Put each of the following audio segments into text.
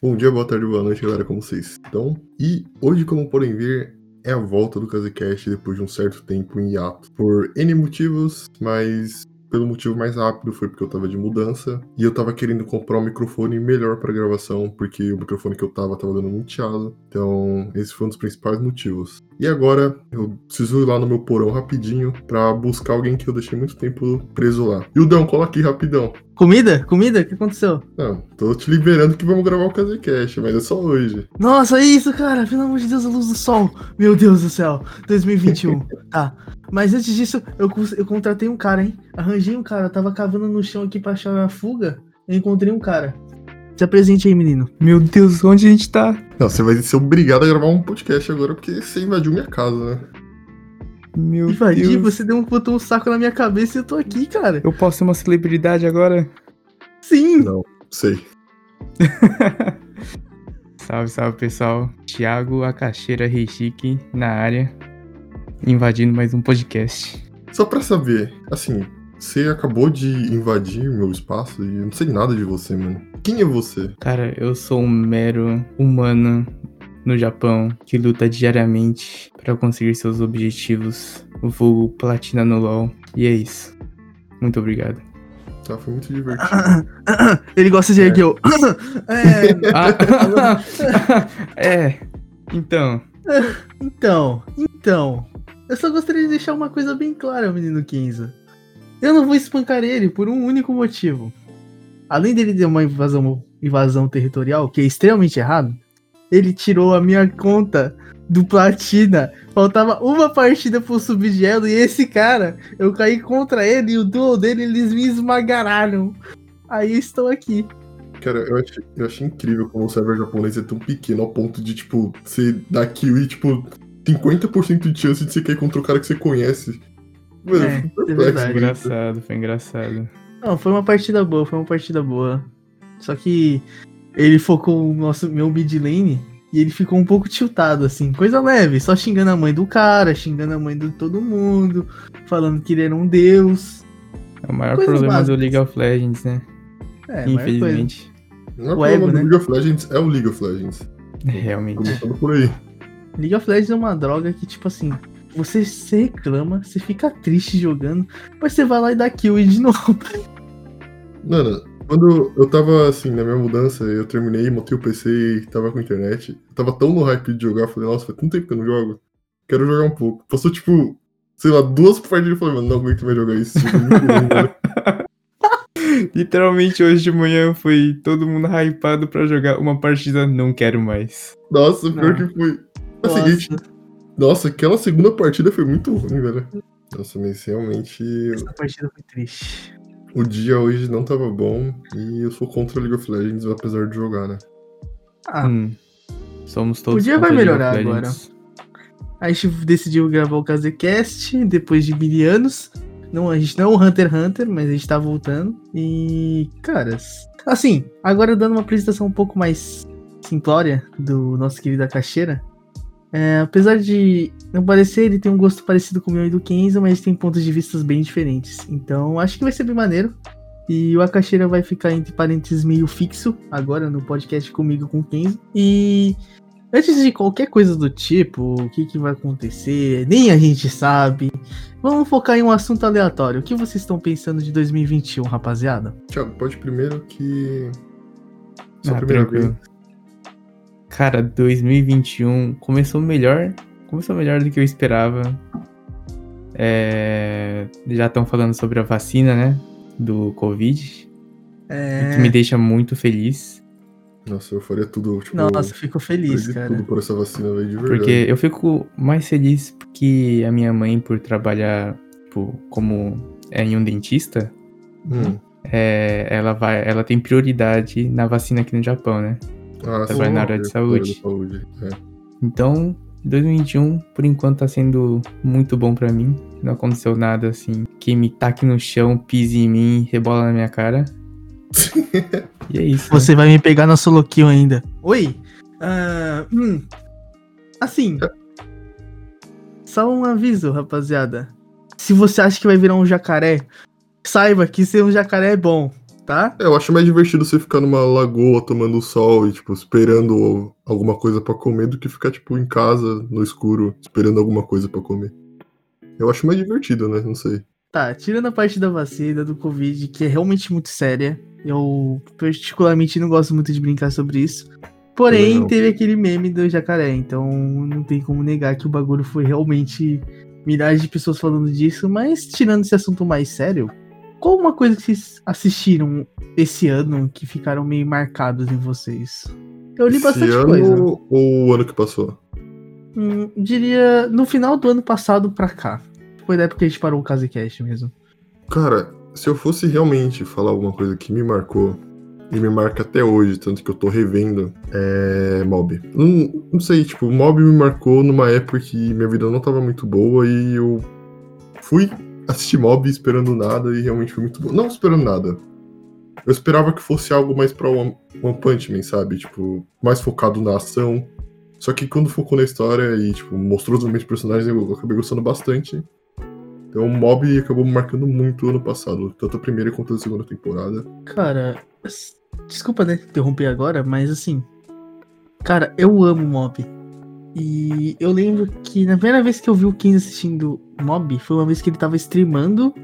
Bom dia, boa tarde, boa noite, galera, como vocês estão? E hoje, como podem ver, é a volta do Kazecast depois de um certo tempo em hiato. Por N motivos, mas pelo motivo mais rápido foi porque eu tava de mudança e eu tava querendo comprar um microfone melhor pra gravação, porque o microfone que eu tava dando muito chiado. Então, esse foi um dos principais motivos. E agora, eu preciso ir lá no meu porão rapidinho pra buscar alguém que eu deixei muito tempo preso lá. E o Dão, cola aqui rapidão. Comida? Comida? O que aconteceu? Não, tô te liberando que vamos gravar o Kazecast, mas é só hoje. Nossa, é isso, cara! Pelo amor de Deus, a luz do sol! Meu Deus do céu! 2021. Tá. Mas antes disso, eu contratei um cara, hein? Arranjei um cara, eu tava cavando no chão aqui pra achar a fuga, eu encontrei um cara. Se apresente aí, menino. Meu Deus, onde a gente tá? Não, você vai ser obrigado a gravar um podcast agora, porque você invadiu minha casa, né? Meu Deus. Você botou um saco na minha cabeça e eu tô aqui, cara. Eu posso ser uma celebridade agora? Sim! Não, sei. Salve, pessoal. Thiago, a Cacheira Reishiki, na área, invadindo mais um podcast. Só pra saber, assim, você acabou de invadir meu espaço e eu não sei nada de você, mano. Quem é você? Cara, eu sou um mero humano no Japão, que luta diariamente para conseguir seus objetivos, vulgo platina no LoL, e é isso. Muito obrigado. Tá, foi muito divertido. Ele gosta de erguer o... Então, eu só gostaria de deixar uma coisa bem clara, menino Kenzo. Eu não vou espancar ele por um único motivo. Além dele ter uma invasão territorial, que é extremamente errado, ele tirou a minha conta do Platina. Faltava uma partida pro subir de elo e esse cara, eu caí contra ele e o duo dele, eles me esmagararam. Aí eu estou aqui. Cara, eu achei incrível como o server japonês é tão pequeno ao ponto de, tipo, você dar kill e, tipo, 50% de chance de você cair contra o cara que você conhece. Mano, foi engraçado. Não, foi uma partida boa. Só que... ele focou o meu mid lane e ele ficou um pouco tiltado, assim. Coisa leve, só xingando a mãe do cara, xingando a mãe de todo mundo, falando que ele era um deus. É o maior problema básicas. Do League of Legends, né? É, infelizmente. O ego, né? Do League of Legends é o League of Legends. Realmente. Começando por aí. League of Legends é uma droga que, tipo assim, você se reclama, você fica triste jogando, mas você vai lá e dá kill e de novo. Mano... quando eu tava, assim, na minha mudança, eu terminei, montei o PC e tava com internet. Eu tava tão no hype de jogar, eu falei, nossa, faz tanto tempo que eu não jogo. Quero jogar um pouco. Passou, tipo, sei lá, 2 partidas e eu falei, mano, não aguento mais jogar isso. Literalmente, hoje de manhã foi todo mundo hypado pra jogar uma partida, não quero mais. Nossa, pior que foi. Nossa. Aquela segunda partida foi muito ruim, velho. Nossa, mas realmente... essa partida foi triste. O dia hoje não tava bom e eu sou contra League of Legends, apesar de jogar, né? Somos todos. O dia vai melhorar agora. A gente decidiu gravar o Kazecast depois de mil anos. Não, a gente não é o Hunter x Hunter, mas a gente tá voltando. E, caras, assim, agora dando uma apresentação um pouco mais simplória do nosso querido Cacheira. É, apesar de não parecer, ele tem um gosto parecido com o meu e do Kenzo, mas tem pontos de vista bem diferentes. Então, acho que vai ser bem maneiro. E o Akaxeira vai ficar, entre parênteses, meio fixo agora no podcast comigo com o Kenzo. E antes de qualquer coisa do tipo, o que vai acontecer, nem a gente sabe. Vamos focar em um assunto aleatório. O que vocês estão pensando de 2021, rapaziada? Thiago, pode primeiro que... Cara, 2021 começou melhor do que eu esperava. Já estão falando sobre a vacina, né? Do Covid. O que me deixa muito feliz. Nossa, eu faria tudo. Tipo, nossa, eu fico feliz, cara. Tudo por essa vacina, véio, de verdade. Porque eu fico mais feliz porque a minha mãe, por trabalhar tipo, como em um dentista, ela tem prioridade na vacina aqui no Japão, né? Trabalho na área de saúde. Então, 2021, por enquanto, tá sendo muito bom pra mim. Não aconteceu nada, assim, que me taque no chão, pise em mim, rebola na minha cara. E é isso. Você vai me pegar na solo kill ainda. Oi? Assim, só um aviso, rapaziada. Se você acha que vai virar um jacaré, saiba que ser um jacaré é bom. tá? Eu acho mais divertido você ficar numa lagoa tomando sol e, tipo, esperando alguma coisa pra comer do que ficar, tipo, em casa, no escuro, esperando alguma coisa pra comer. Eu acho mais divertido, né? Não sei. Tá, tirando a parte da vacina, do Covid, que é realmente muito séria. Eu, particularmente, não gosto muito de brincar sobre isso. Porém, teve aquele meme do jacaré, então não tem como negar que o bagulho foi realmente milhares de pessoas falando disso. Mas, tirando esse assunto mais sério, qual uma coisa que vocês assistiram esse ano que ficaram meio marcados em vocês? Eu li bastante coisa. Esse ano ou o ano que passou? Diria no final do ano passado pra cá. Foi da época que a gente parou o Kazecast mesmo. Cara, se eu fosse realmente falar alguma coisa que me marcou, e me marca até hoje, tanto que eu tô revendo, é Mob. Não sei, tipo, Mob me marcou numa época que minha vida não tava muito boa e eu fui assistir Mob esperando nada e realmente foi muito bom. Não esperando nada. Eu esperava que fosse algo mais pra One Punch Man, sabe? Tipo, mais focado na ação. Só que quando focou na história e, tipo, mostrou os meus personagens, eu acabei gostando bastante. Então o Mob acabou me marcando muito ano passado, tanto a primeira quanto a segunda temporada. Cara, desculpa, né, interromper agora, mas assim, cara, eu amo Mob. E eu lembro que na primeira vez que eu vi o Kenzo assistindo Mob, foi uma vez que ele tava streamando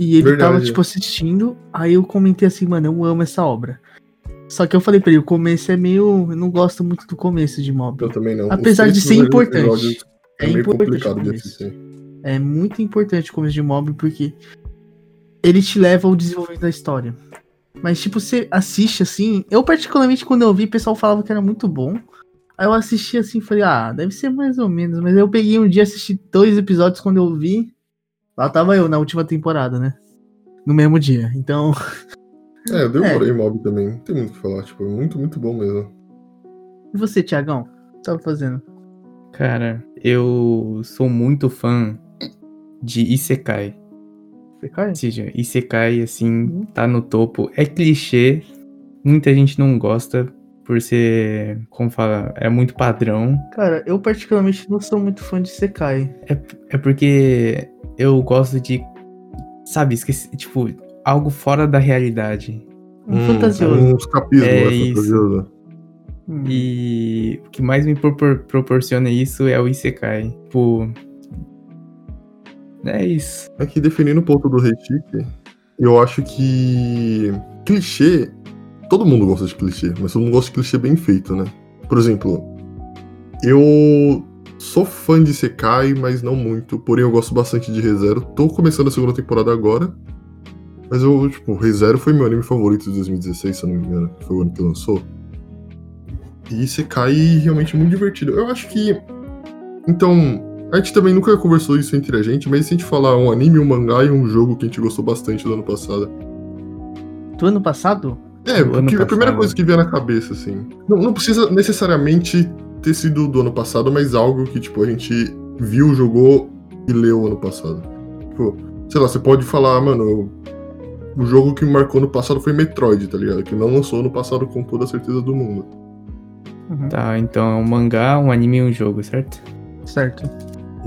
e ele tava, tipo, assistindo. Aí eu comentei assim, mano, eu amo essa obra. Só que eu falei pra ele, o começo é meio... Eu não gosto muito do começo de Mob. Eu também não. Apesar de ser importante. É importante o começo. É muito importante o começo de Mob, porque ele te leva ao desenvolvimento da história. Mas, tipo, você assiste assim... Eu, particularmente, quando eu vi, o pessoal falava que era muito bom. Aí eu assisti assim e falei, ah, deve ser mais ou menos. Mas eu peguei um dia, assisti 2 episódios, quando eu vi... Lá tava eu, na última temporada, né? No mesmo dia, então... É, eu demorei Mob também, não tem muito o que falar, tipo, é muito, muito bom mesmo. E você, Thiagão? O que você tava fazendo? Cara, eu sou muito fã de Isekai. Isekai? Ou seja, Isekai, assim, tá no topo. É clichê, muita gente não gosta, por ser, como fala, é muito padrão. Cara, eu particularmente não sou muito fã de Isekai. É porque eu gosto de, sabe, esqueci, tipo... Algo fora da realidade. Fantasioso. Um escapismo, fantasioso. E o que mais me proporciona isso é o Isekai. Tipo... É isso. Aqui, definindo o ponto do Reichik, eu acho que... Clichê... Todo mundo gosta de clichê, mas todo mundo gosta de clichê bem feito, né? Por exemplo, eu sou fã de Isekai, mas não muito. Porém, eu gosto bastante de ReZero. Tô começando a segunda temporada agora. Mas eu, tipo, ReZero foi meu anime favorito de 2016, se eu não me engano, que foi o ano que lançou. E Isekai realmente muito divertido. Eu acho que... Então, a gente também nunca conversou isso entre a gente, mas se a gente falar um anime, um mangá e um jogo que a gente gostou bastante do ano passado. Do ano passado? É, porque a primeira coisa que vier na cabeça, assim. Não precisa necessariamente ter sido do ano passado, mas algo que, tipo, a gente viu, jogou e leu ano passado. Tipo, sei lá, você pode falar, mano... O jogo que me marcou no passado foi Metroid, tá ligado? Que não lançou no passado com toda a certeza do mundo. Uhum. Tá, então é um mangá, um anime e um jogo, certo? Certo.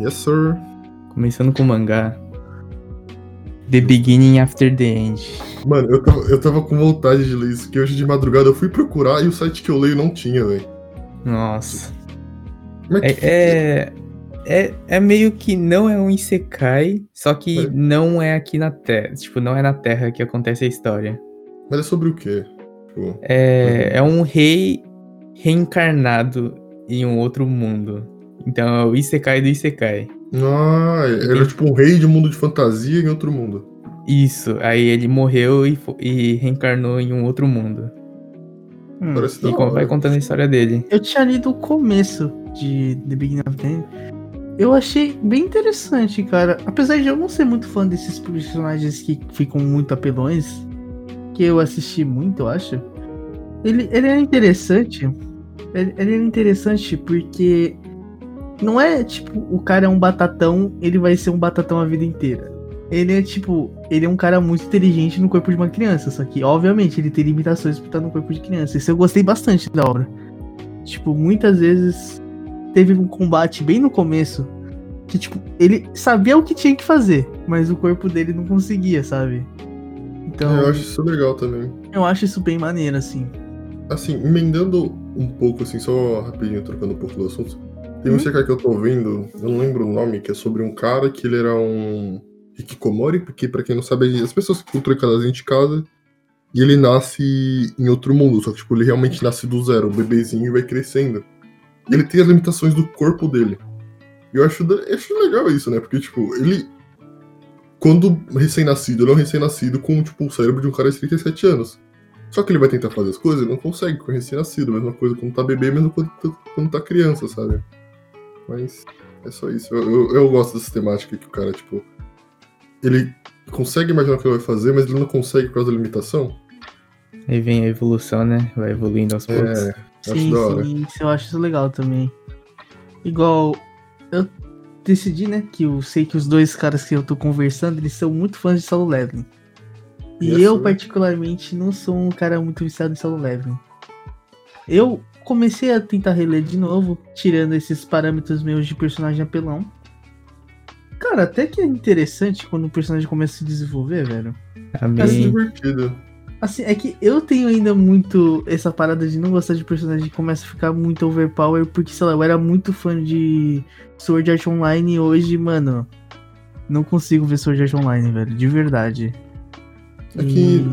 Yes, sir. Começando com o mangá. The Beginning After The End. Mano, eu tava com vontade de ler isso, que hoje de madrugada eu fui procurar e o site que eu leio não tinha, velho. Nossa. Mas É meio que não é um Isekai, só que não é aqui na Terra. Tipo, não é na Terra que acontece a história. Mas é sobre o quê? Tipo, é um rei reencarnado em um outro mundo. Então é o Isekai do Isekai. Ah, ele é tipo um rei de um mundo de fantasia em outro mundo. Isso, aí ele morreu e reencarnou em um outro mundo. Parece e como vai contando a história dele. Eu tinha lido o começo de The Beginning of the End. Eu achei bem interessante, cara. Apesar de eu não ser muito fã desses personagens que ficam muito apelões, que eu assisti muito, eu acho. Ele é interessante. Ele é interessante porque não é tipo, o cara é um batatão, ele vai ser um batatão a vida inteira. Ele é um cara muito inteligente no corpo de uma criança. Só que, obviamente, ele tem limitações por estar no corpo de criança. Isso eu gostei bastante da obra. Tipo, muitas vezes... Teve um combate bem no começo, que tipo, ele sabia o que tinha que fazer, mas o corpo dele não conseguia, sabe? Então, eu acho isso legal também. Eu acho isso bem maneiro, assim. Assim, emendando um pouco, assim, só rapidinho, trocando um pouco do assunto. Tem um Isekai que eu tô vendo, eu não lembro o nome, que é sobre um cara que ele era um hikikomori, porque pra quem não sabe, as pessoas ficam trancadas dentro de casa e ele nasce em outro mundo, só que tipo, ele realmente nasce do zero, um bebezinho, e vai crescendo. E ele tem as limitações do corpo dele. E eu acho legal isso, né? Porque, tipo, ele... Quando recém-nascido, ele é um recém-nascido com, tipo, o cérebro de um cara de 37 anos. Só que ele vai tentar fazer as coisas, ele não consegue com recém-nascido. Mesma coisa quando tá bebê, mesmo quando tá criança, sabe? Mas é só isso. Eu gosto dessa temática que o cara, tipo... Ele consegue imaginar o que ele vai fazer, mas ele não consegue por causa da limitação. Aí vem a evolução, né? Vai evoluindo aos poucos. É, sim, da hora. Sim, eu acho isso legal também. Igual... Eu decidi, né, que eu sei que os dois caras que eu tô conversando, eles são muito fãs de Solo Leveling. E yes, eu, particularmente, não sou um cara muito viciado em Solo Leveling. Eu comecei a tentar reler de novo, tirando esses parâmetros meus de personagem apelão. Cara, até que é interessante quando o personagem começa a se desenvolver, velho. Amém. É divertido. Assim, é que eu tenho ainda muito essa parada de não gostar de personagem que começa a ficar muito overpower, porque, sei lá, eu era muito fã de Sword Art Online e hoje, mano, não consigo ver Sword Art Online, velho, de verdade. É que,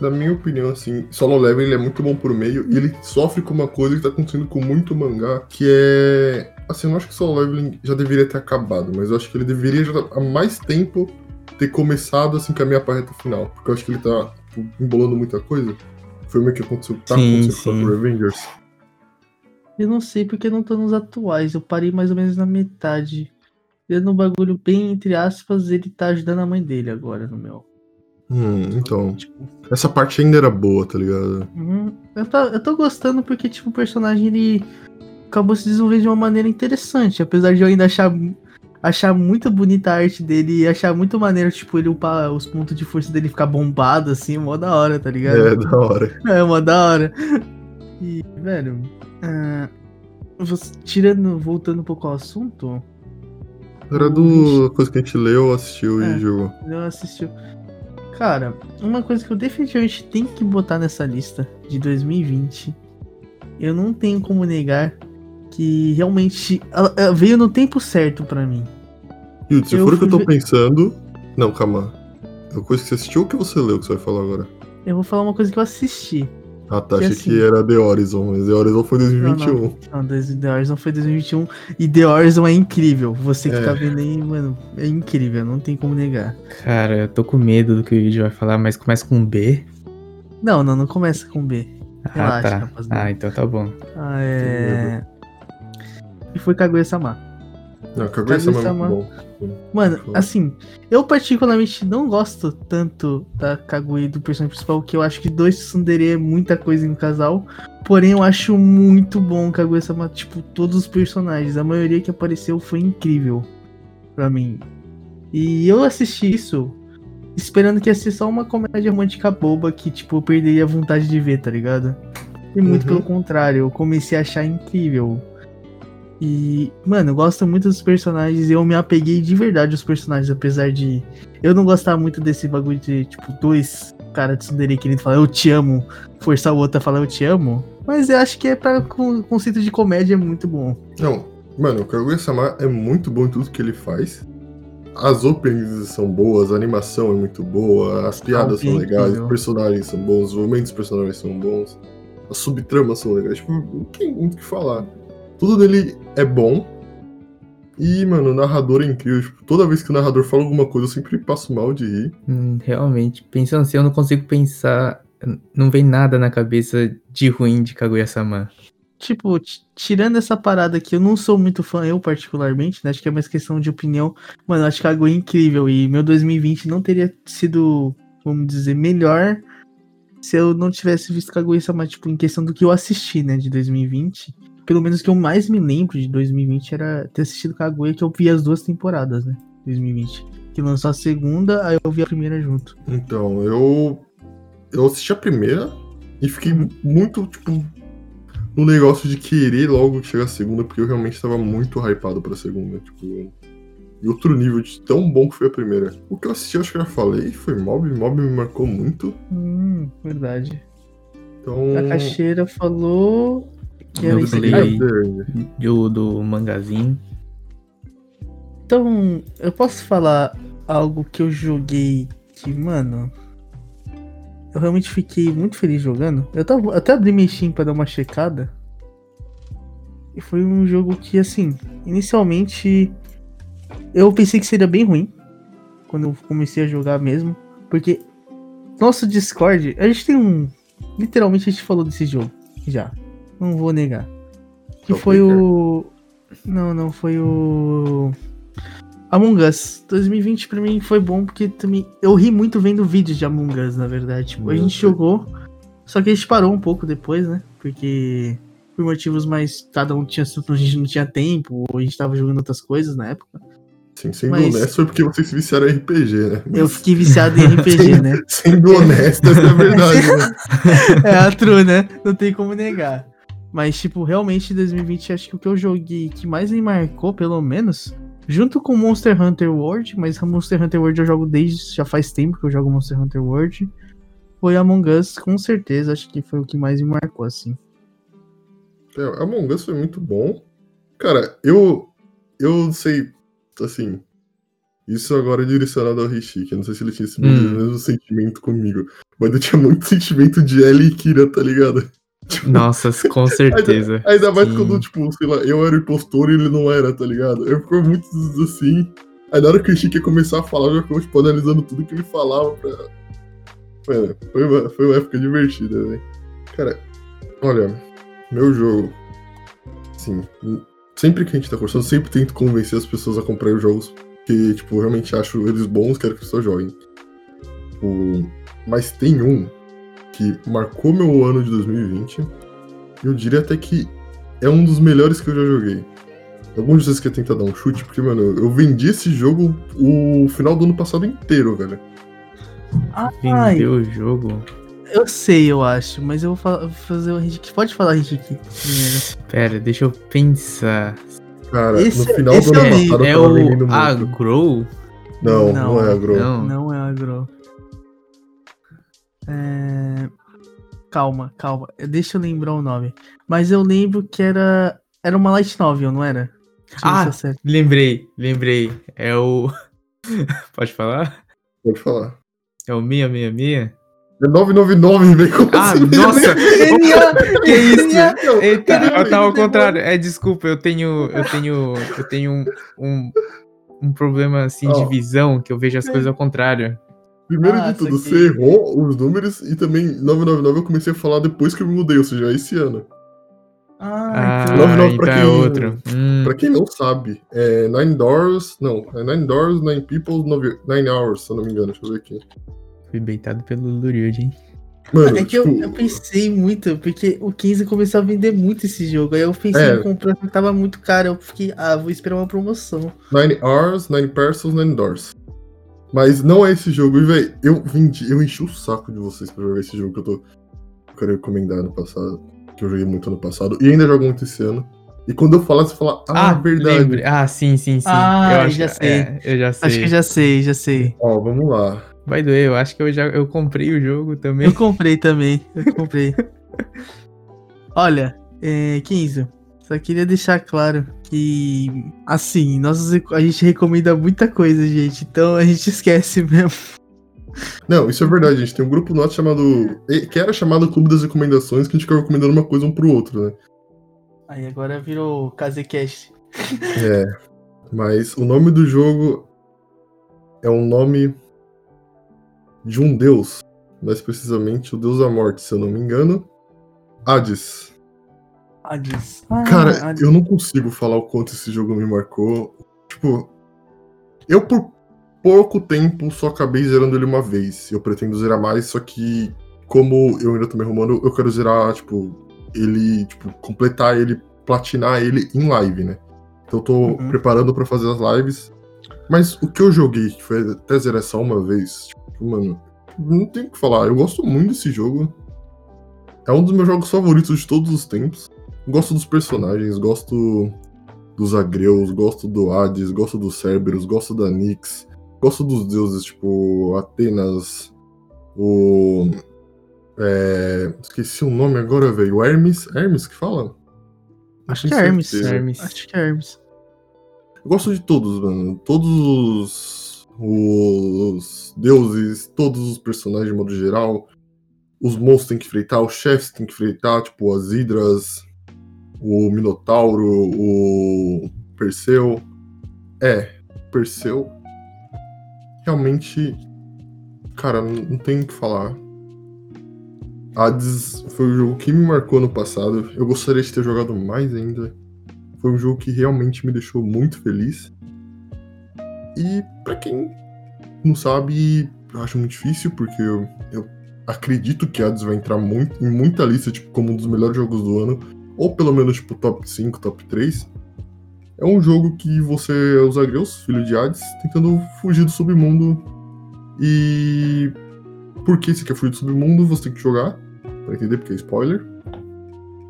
na minha opinião, assim, Solo Leveling ele é muito bom por meio e ele sofre com uma coisa que tá acontecendo com muito mangá, que é... Assim, eu não acho que Solo Leveling já deveria ter acabado, mas eu acho que ele deveria já há mais tempo ter começado, assim, com a minha reta final, porque eu acho que ele tá... embolando muita coisa. Foi meio que aconteceu, tá acontecendo com o Tokyo Revengers. Eu não sei porque eu não tô nos atuais. Eu parei mais ou menos na metade. Dando um bagulho bem, entre aspas, ele tá ajudando a mãe dele agora no meu. Então. Tipo... Essa parte ainda era boa, tá ligado? Eu tô gostando porque, tipo, o personagem ele acabou se desenvolvendo de uma maneira interessante. Apesar de eu ainda achar muito bonita a arte dele e achar muito maneiro, tipo, ele upar os pontos de força dele ficar bombado, assim, mó da hora, tá ligado? É, da hora. É, mó da hora. E, velho, voltando um pouco ao assunto... Era do... coisa que a gente leu, assistiu e jogou. Leu, assistiu. Cara, uma coisa que eu definitivamente tenho que botar nessa lista de 2020, eu não tenho como negar... Que realmente veio no tempo certo pra mim. Yud, se for o que eu tô pensando... Não, calma. É uma coisa que você assistiu ou que você leu que você vai falar agora? Eu vou falar uma coisa que eu assisti. Ah tá, achei que era The Horizon, mas The Horizon foi 2021. Não, The Horizon foi 2021 e The Horizon é incrível. Você que tá vendo aí, mano, é incrível, não tem como negar. Cara, eu tô com medo do que o vídeo vai falar, mas começa com B? Não começa com B. Relaxa, tá. Rapaz, então tá bom. E foi Kaguya-sama. Kaguya-sama é muito bom. Mano, assim, eu particularmente não gosto tanto da Kaguya do personagem principal, que eu acho que dois tsundere é muita coisa em um casal. Porém, eu acho muito bom Kaguya-sama, tipo, todos os personagens. A maioria que apareceu foi incrível pra mim. E eu assisti isso esperando que ia ser só uma comédia romântica boba que, tipo, eu perderia a vontade de ver, tá ligado? E muito pelo contrário, eu comecei a achar incrível. E, mano, eu gosto muito dos personagens. Eu me apeguei de verdade aos personagens. Apesar de eu não gostar muito desse bagulho de, tipo, dois caras de tsundere querendo falar eu te amo, forçar o outro a falar eu te amo. Mas eu acho que é pra conceito de comédia é muito bom. Não, mano, o Kaguya-sama é muito bom em tudo que ele faz. As openings são boas, a animação é muito boa, as piadas são legais, os personagens são bons, os movimentos dos personagens são bons, as subtramas são legais. Tipo, não tem muito o que falar. Tudo dele é bom. E, mano, o narrador é incrível. Tipo, toda vez que o narrador fala alguma coisa, eu sempre passo mal de rir. Realmente. Pensando assim, eu não consigo pensar... Não vem nada na cabeça de ruim de Kaguya-sama. Tipo, tirando essa parada que eu não sou muito fã, eu particularmente, né? Acho que é mais questão de opinião. Mano, acho que Kaguya é incrível. E meu 2020 não teria sido, vamos dizer, melhor se eu não tivesse visto Kaguya-sama, tipo, em questão do que eu assisti, né? De 2020. Pelo menos que eu mais me lembro de 2020 era ter assistido Kaguya, que eu vi as duas temporadas, né? 2020. Que lançou a segunda, aí eu vi a primeira junto. Então, eu assisti a primeira e fiquei muito, tipo, no negócio de querer logo chegar a segunda, porque eu realmente tava muito hypado pra segunda. Tipo, e outro nível de tão bom que foi a primeira. O que eu assisti, acho que eu já falei, foi Mob. Mob me marcou muito. Verdade. Então... A Caixeira falou... que eu falei do mangazinho. Então, eu posso falar algo que eu joguei que, mano... Eu realmente fiquei muito feliz jogando. Eu até abri minha Steam pra dar uma checada. E foi um jogo que, assim... Inicialmente... Eu pensei que seria bem ruim. Quando eu comecei a jogar mesmo. Porque... Nosso Discord... A gente tem um... Literalmente a gente falou desse jogo. Já. Não vou negar. Que foi o... Não. Foi o... Among Us. 2020 pra mim foi bom porque também... Eu ri muito vendo vídeos de Among Us, na verdade. Tipo, a gente jogou. Só que a gente parou um pouco depois, né? Porque... Por motivos mais... Cada um tinha... A gente não tinha tempo. Ou a gente tava jogando outras coisas na época. Sim, sendo honesto, foi porque vocês se viciaram em RPG, né? Mas... Eu fiquei viciado em RPG, né? Sendo honesto, essa é a verdade, né? É a true, né? Não tem como negar. Mas, tipo, realmente, em 2020, acho que o que eu joguei que mais me marcou, pelo menos, junto com Monster Hunter World, mas Monster Hunter World eu jogo desde... Já faz tempo que eu jogo Monster Hunter World. Foi Among Us, com certeza, acho que foi o que mais me marcou, assim. É, Among Us foi muito bom. Cara, eu sei... Assim, isso agora é direcionado ao Rishi, que eu não sei se ele tinha esse mesmo sentimento comigo, mas eu tinha muito sentimento de Ellie e Kira, tá ligado? Tipo, nossa, com certeza. Ainda mais quando, tipo, sei lá, eu era o impostor e ele não era, tá ligado? Eu ficava muito assim. Aí na hora que o Rishi ia começar a falar, eu já ficava, tipo, analisando tudo que ele falava pra... Mano, foi uma época divertida, velho. Cara, olha, meu jogo, assim... Sempre que a gente tá conversando, eu sempre tento convencer as pessoas a comprar os jogos que, tipo, eu realmente acho eles bons, quero que as pessoas joguem. Tipo, mas tem um que marcou meu ano de 2020, eu diria até que é um dos melhores que eu já joguei. Alguns de vocês querem tentar dar um chute? Porque, mano, eu vendi esse jogo o final do ano passado inteiro, velho. Vendeu o jogo? Eu sei, eu acho, mas eu vou fazer o Henrique. Pode falar, Henrique. Pera, deixa eu pensar. Cara, esse, no final esse do ano passado é o Agro? Não é Agro. Não é Agro. É... Calma. Deixa eu lembrar o nome. Mas eu lembro que era uma light novel, não era? Lembrei. É o... Pode falar? Pode falar. É o 666? É 999, velho. Nossa! Que isso? Eita, eu tava ao contrário. É, desculpa, eu tenho um problema, assim, de visão, que eu vejo as coisas ao contrário. Primeiro de tudo, você errou os números e também 999 eu comecei a falar depois que eu me mudei, ou seja, esse ano. 99 então pra quem, é outro. Pra quem não sabe, é Nine Doors, Nine People, 9 Hours, se eu não me engano, deixa eu ver aqui. Fui beitado pelo Lurid, hein? Mano, é que tipo... eu pensei muito, porque o 15 começou a vender muito esse jogo. Aí eu pensei em comprar, porque tava muito caro. Eu fiquei, vou esperar uma promoção. 9 Hours, 9 Persons, 9 Doors. Mas não é esse jogo, e velho, eu enchi o saco de vocês pra jogar esse jogo que eu quero recomendar no passado. Que eu joguei muito ano passado, e ainda jogo muito esse ano. E quando eu falar, você fala, verdade. Lembre. Sim. Eu já sei. Acho que já sei. Ó, vamos lá. Vai doer, eu acho que eu comprei o jogo também. Eu comprei. Olha, Kenzo, só queria deixar claro que, assim, a gente recomenda muita coisa, gente. Então a gente esquece mesmo. Não, isso é verdade, a gente tem um grupo nosso chamado... Que era chamado Clube das Recomendações, que a gente ficava recomendando uma coisa um pro outro, né? Aí agora virou Kazecast. É, mas o nome do jogo é um nome... de um deus, mais precisamente o deus da morte, se eu não me engano, Hades. Cara, Hades. Eu não consigo falar o quanto esse jogo me marcou. Tipo, eu por pouco tempo só acabei zerando ele uma vez. Eu pretendo zerar mais, só que como eu ainda tô me arrumando, eu quero zerar, tipo, ele, tipo, completar ele, platinar ele em live, né? Então eu tô preparando pra fazer as lives. Mas o que eu joguei, que foi até zerar só uma vez, tipo, mano, não tem o que falar. Eu gosto muito desse jogo. É um dos meus jogos favoritos de todos os tempos. Gosto dos personagens, gosto do Zagreus, gosto do Hades, gosto do Cerberus, gosto da Nyx, gosto dos deuses, tipo, Atenas, o... esqueci o nome agora, velho. Hermes? Hermes que fala? Acho que é Hermes. Eu gosto de todos, mano. Todos os deuses, todos os personagens de modo geral. Os monstros tem que enfrentar, os chefes tem que enfrentar, tipo, as hidras, o Minotauro, o Perseu. Perseu. Realmente, cara, não tem o que falar. Hades foi um jogo que me marcou no passado. Eu gostaria de ter jogado mais ainda. Foi um jogo que realmente me deixou muito feliz. E pra quem não sabe, eu acho muito difícil, porque eu acredito que Hades vai entrar em muita lista, tipo, como um dos melhores jogos do ano. Ou pelo menos, tipo, top 5, top 3. É um jogo que você é o Zagreus, filho de Hades, tentando fugir do submundo. E... porque você quer fugir do submundo, você tem que jogar, pra entender, porque é spoiler.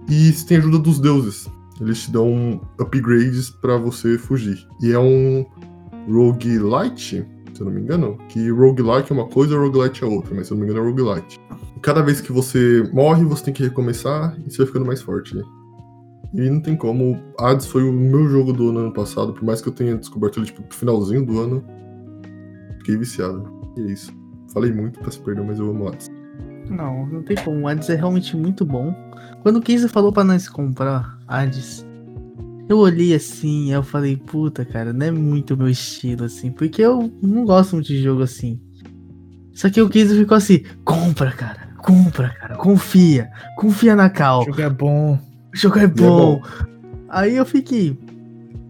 E você tem a ajuda dos deuses. Eles te dão upgrades pra você fugir. E é um roguelite, se eu não me engano. Que roguelite é uma coisa, roguelite é outra. Mas se eu não me engano é roguelite. E cada vez que você morre, você tem que recomeçar e você vai ficando mais forte. E não tem como. Hades foi o meu jogo do ano passado. Por mais que eu tenha descoberto ele, tipo, pro finalzinho do ano. Fiquei viciado. E é isso. Falei muito pra se perder, mas eu amo Hades. Não tem como. O Hades é realmente muito bom. Quando o Kenzo falou pra nós comprar Hades, eu olhei assim, eu falei, puta, cara, não é muito meu estilo, assim, porque eu não gosto muito de jogo assim. Só que o Kenzo ficou assim, compra, cara, confia na Cal. O jogo é bom. Aí eu fiquei...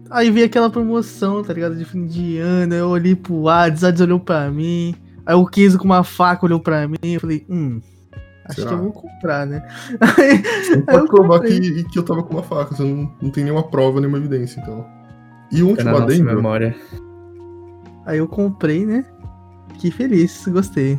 Aí veio aquela promoção, tá ligado, de fim de ano, eu olhei pro Hades, o Hades olhou pra mim... Aí o Kenzo com uma faca olhou pra mim e eu falei, acho que eu vou comprar, né? Não pode provar que eu tava com uma faca, você não tem nenhuma prova, nenhuma evidência, então. E o último adendo... memória. Aí eu comprei, né? Fiquei feliz, gostei.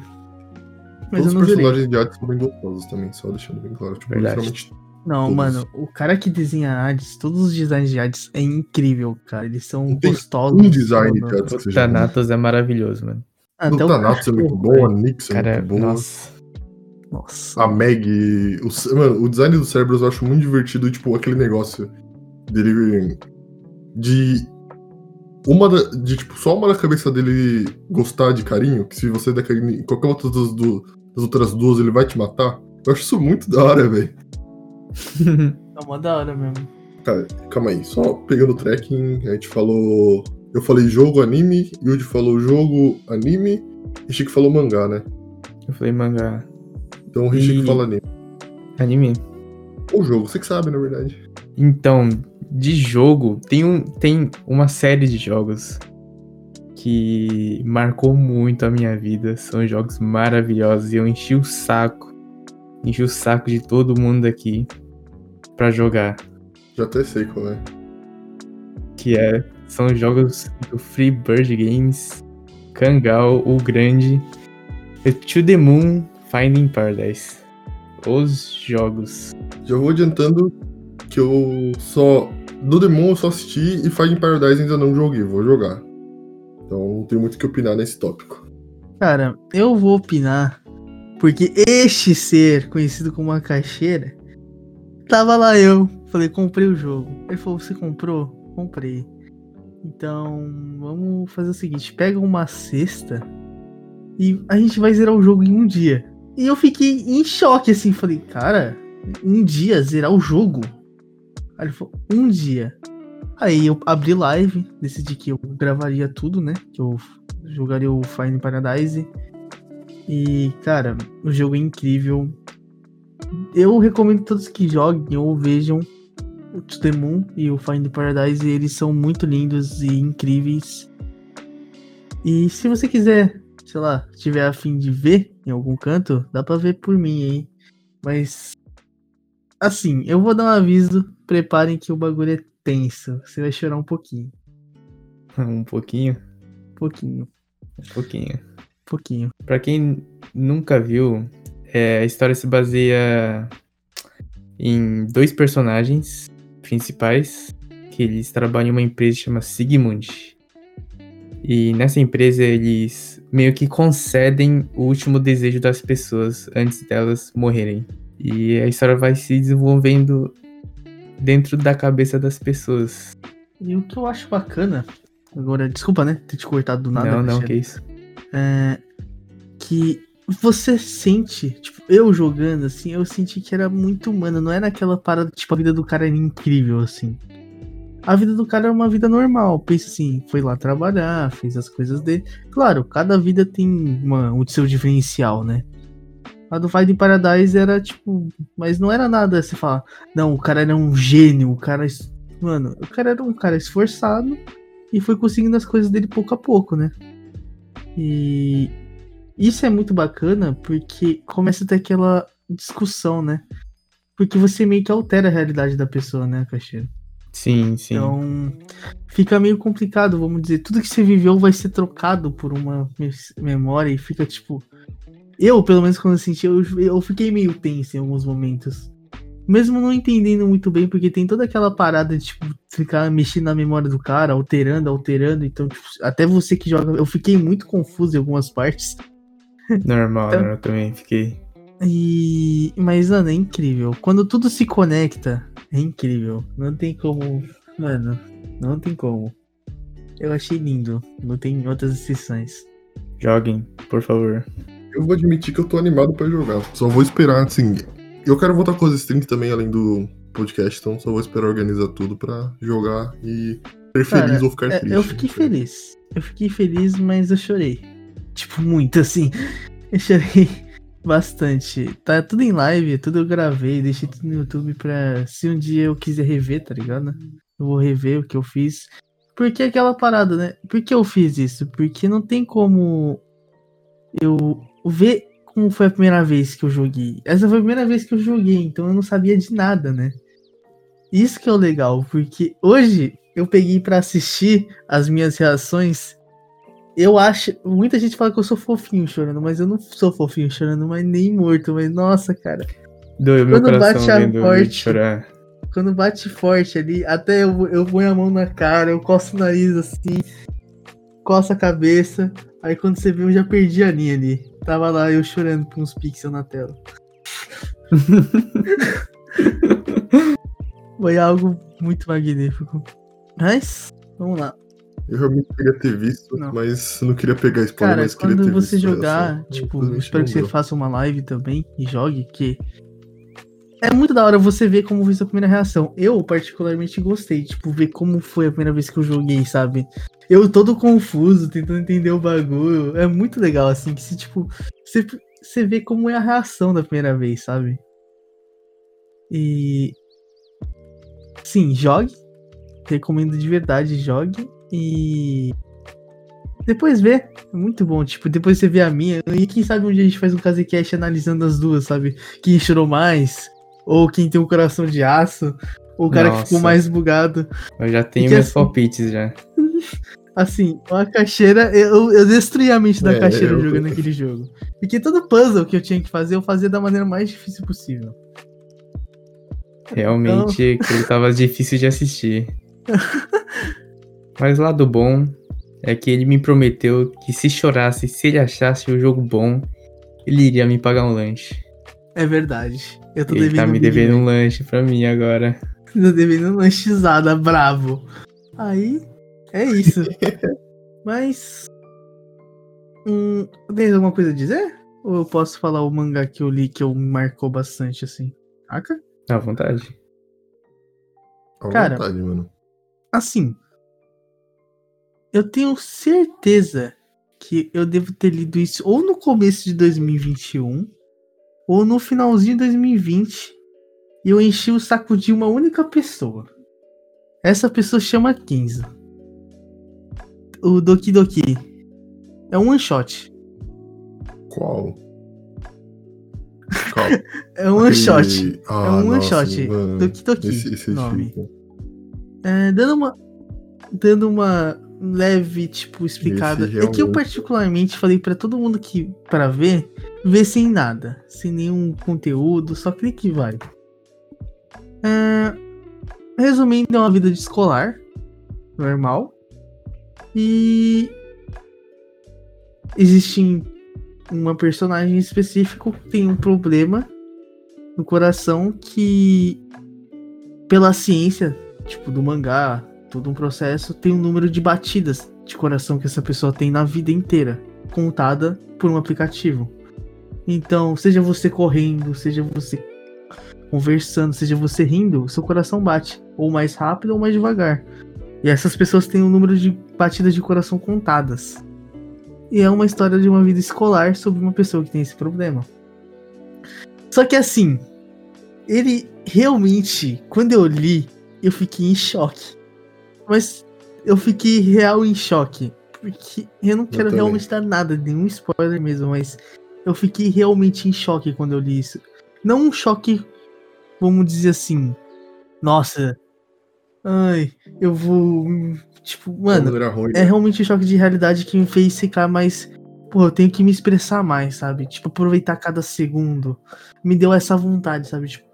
Mas todos os personagens de Hades são bem gostosos também, só deixando bem claro. Tipo, literalmente não, todos. Mano, o cara que desenha Hades, todos os designs de Hades é incrível, cara. Eles são gostosos. Um design de Hades que o Thanatos é maravilhoso, mano. Até o Thanatos é muito bom, a Nyx é muito boa. Nossa. A Meg. Mano, o design do Cerberus eu acho muito divertido, tipo, aquele negócio dele. Tipo, só uma da cabeça dele gostar de carinho, que se você der carinho em qualquer outra das outras duas, ele vai te matar. Eu acho isso muito da hora, velho. É uma da hora mesmo. Cara, calma aí, só pegando o tracking, a gente falou. Eu falei jogo, anime, Yuji falou jogo, anime, Hishiki falou mangá, né? Eu falei mangá. Então o Hishiki fala anime. Anime? Ou jogo, você que sabe, na verdade. Então, de jogo, tem uma série de jogos que marcou muito a minha vida. São jogos maravilhosos e eu enchi o saco de todo mundo aqui pra jogar. Já até sei qual é. São jogos do Free Bird Games, Kangal, o Grande, To The Moon, Finding Paradise. Os jogos. Já vou adiantando que eu só... Do The Moon eu só assisti e Finding Paradise ainda não joguei, vou jogar. Então não tem muito o que opinar nesse tópico. Cara, eu vou opinar porque este ser, conhecido como uma caixeira, tava lá eu. Falei, comprei o jogo. Ele falou, você comprou? Comprei. Então, vamos fazer o seguinte, pega uma cesta e a gente vai zerar o jogo em um dia. E eu fiquei em choque, assim, falei, cara, um dia zerar o jogo? Aí ele falou, um dia. Aí eu abri live, decidi que eu gravaria tudo, né, que eu jogaria o Finding Paradise. E, cara, o jogo é incrível. Eu recomendo a todos que joguem ou vejam o To The Moon e o Finding Paradise, eles são muito lindos e incríveis. E se você quiser, sei lá, tiver a fim de ver em algum canto, dá pra ver por mim aí. Mas, assim, eu vou dar um aviso, preparem que o bagulho é tenso. Você vai chorar um pouquinho. Um pouquinho? Pouquinho. Pra quem nunca viu, a história se baseia em dois personagens principais, que eles trabalham em uma empresa que chama Sigmund. E nessa empresa eles meio que concedem o último desejo das pessoas antes delas morrerem. E a história vai se desenvolvendo dentro da cabeça das pessoas. E o que eu acho bacana... Agora, desculpa, né? Ter te cortado do nada. Não, que isso. É, que você sente... Tipo, eu jogando, assim, eu senti que era muito humano. Não era aquela parada, tipo, a vida do cara era incrível, assim. A vida do cara é uma vida normal. Pensa assim, foi lá trabalhar, fez as coisas dele. Claro, cada vida tem o seu diferencial, né? A do Finding Paradise era, tipo... Mas não era nada, você fala... Não, o cara era um gênio, o cara... Mano, o cara era um cara esforçado... E foi conseguindo as coisas dele pouco a pouco, né? E isso é muito bacana porque começa a ter aquela discussão, né? Porque você meio que altera a realidade da pessoa, né, Caxeiro? Sim, sim. Então fica meio complicado, vamos dizer. Tudo que você viveu vai ser trocado por uma memória e fica tipo... Eu, pelo menos quando eu senti, eu fiquei meio tenso em alguns momentos. Mesmo não entendendo muito bem, porque tem toda aquela parada de tipo, ficar mexendo na memória do cara, alterando. Então, tipo, até você que joga... Eu fiquei muito confuso em algumas partes. Normal, então, eu também fiquei. Mas, mano, é incrível. Quando tudo se conecta, é incrível. Não tem como... Mano, não tem como. Eu achei lindo. Não tem outras exceções. Joguem, por favor. Eu vou admitir que eu tô animado pra jogar. Só vou esperar, assim... Eu quero voltar com os streams também, além do podcast, então só vou esperar organizar tudo pra jogar e ser feliz ou ficar triste. Eu fiquei feliz. Eu fiquei feliz, mas eu chorei. Tipo, muito, assim. Eu chorei bastante. Tá tudo em live, tudo eu gravei, deixei tudo no YouTube pra... Se um dia eu quiser rever, tá ligado? Eu vou rever o que eu fiz. Porque aquela parada, né? Por que eu fiz isso? Porque não tem como eu ver... Como foi a primeira vez que eu joguei? Essa foi a primeira vez que eu joguei, então eu não sabia de nada, né? Isso que é o legal, porque hoje eu peguei pra assistir as minhas reações. Eu acho... Muita gente fala que eu sou fofinho chorando, mas eu não sou fofinho chorando, mas nem morto. Mas nossa, cara. Doeu meu coração vendo ele chorar. Quando bate forte ali, até eu ponho a mão na cara, eu coço o nariz assim, coço a cabeça. Aí quando você vê, eu já perdi a linha ali. Tava lá eu chorando com uns pixels na tela. Foi algo muito magnífico. Mas, vamos lá. Eu realmente queria ter visto, mas não queria pegar spoiler, mas queria ter visto. Quando você jogar, tipo, espero que você faça uma live também e jogue, que é muito da hora você ver como foi sua primeira reação. Eu, particularmente, gostei, tipo, ver como foi a primeira vez que eu joguei, sabe? Eu todo confuso, tentando entender o bagulho. É muito legal, assim, que se, tipo, você vê como é a reação da primeira vez, sabe? E... Sim, jogue. Recomendo de verdade, jogue. E... Depois vê. É muito bom, tipo, depois você vê a minha. E quem sabe um dia a gente faz um Kazecast analisando as duas, sabe? Quem chorou mais, ou quem tem um coração de aço, ou o cara que ficou mais bugado. Eu já tenho meus palpites, já. Assim, a Caxeira, eu destruí a mente da Caxeira jogando aquele jogo. Porque todo puzzle que eu tinha que fazer, eu fazia da maneira mais difícil possível. Realmente, ele tava difícil de assistir. Mas lado bom é que ele me prometeu que se chorasse, se ele achasse o jogo bom, ele iria me pagar um lanche. É verdade. Eu tô devendo devendo um lanche pra mim agora. Tô devendo um lanchezada, bravo. Aí... É isso. Mas... tem alguma coisa a dizer? Ou eu posso falar o mangá que eu li que eu me marcou bastante, assim? Saca? À vontade. Cara, à vontade, mano. Assim... Eu tenho certeza que eu devo ter lido isso ou no começo de 2021 ou no finalzinho de 2020 e eu enchi o saco de uma única pessoa. Essa pessoa chama Kenzo. O Doki Doki. É um one shot. Qual? É um one shot. Ah, é um one shot. Mano. Doki Doki. Esse nome. É, dando uma leve, tipo, explicada. É que eu particularmente falei pra todo mundo que pra ver sem nada. Sem nenhum conteúdo. Só clique e vai. Resumindo, é uma vida de escolar, normal. E existe uma personagem específica que tem um problema no coração que, pela ciência, tipo, do mangá, todo um processo, tem um número de batidas de coração que essa pessoa tem na vida inteira, contada por um aplicativo. Então, seja você correndo, seja você conversando, seja você rindo, seu coração bate, ou mais rápido ou mais devagar. E essas pessoas têm um número de batidas de coração contadas. E é uma história de uma vida escolar sobre uma pessoa que tem esse problema. Só que assim, ele realmente, quando eu li, eu fiquei em choque. Mas eu fiquei real em choque. Porque eu não quero realmente dar nada, nenhum spoiler mesmo, mas eu fiquei realmente em choque quando eu li isso. Não um choque, vamos dizer assim, nossa, ai, eu vou... Tipo, mano, é realmente um choque de realidade que me fez ficar mais... Pô, eu tenho que me expressar mais, sabe? Tipo, aproveitar cada segundo. Me deu essa vontade, sabe? Tipo,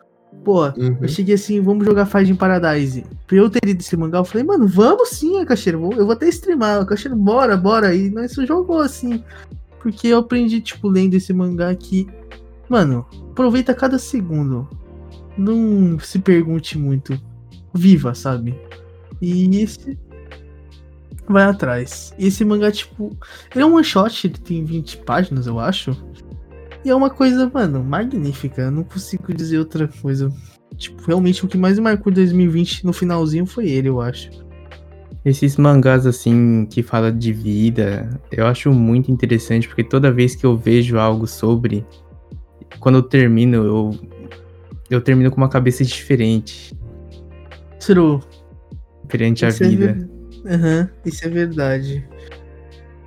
pô, eu cheguei assim, vamos jogar Finding Paradise. Pra eu ter lido esse mangá, eu falei, mano, vamos sim, Akacheiro. Eu vou até streamar. Akacheiro, bora. E nós só jogou assim. Porque eu aprendi, tipo, lendo esse mangá que... Mano, aproveita cada segundo. Não se pergunte muito. Viva, sabe? E esse... Vai atrás. E esse mangá, tipo... Ele é um one-shot, ele tem 20 páginas, eu acho. E é uma coisa, mano, magnífica. Eu não consigo dizer outra coisa. Tipo, realmente, o que mais me marcou em 2020, no finalzinho, foi ele, eu acho. Esses mangás, assim, que fala de vida, eu acho muito interessante, porque toda vez que eu vejo algo sobre... Quando eu termino, eu termino com uma cabeça diferente. Ciro. Diferente à vida. Isso é verdade.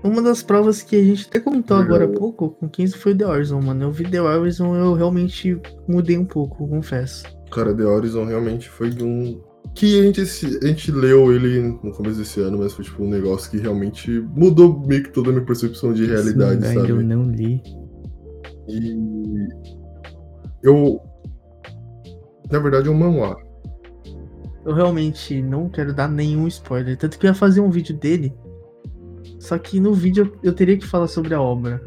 Uma das provas que a gente até comentou agora há pouco com 15 foi o The Horizon, mano. Eu vi The Horizon, eu realmente mudei um pouco, confesso. Cara, The Horizon realmente foi de um... Que a gente leu ele no começo desse ano, mas foi tipo um negócio que realmente mudou meio que toda a minha percepção de realidade, sim, sabe? Eu não li. E... Na verdade, é um manhwa. Eu realmente não quero dar nenhum spoiler. Tanto que eu ia fazer um vídeo dele. Só que no vídeo eu teria que falar sobre a obra.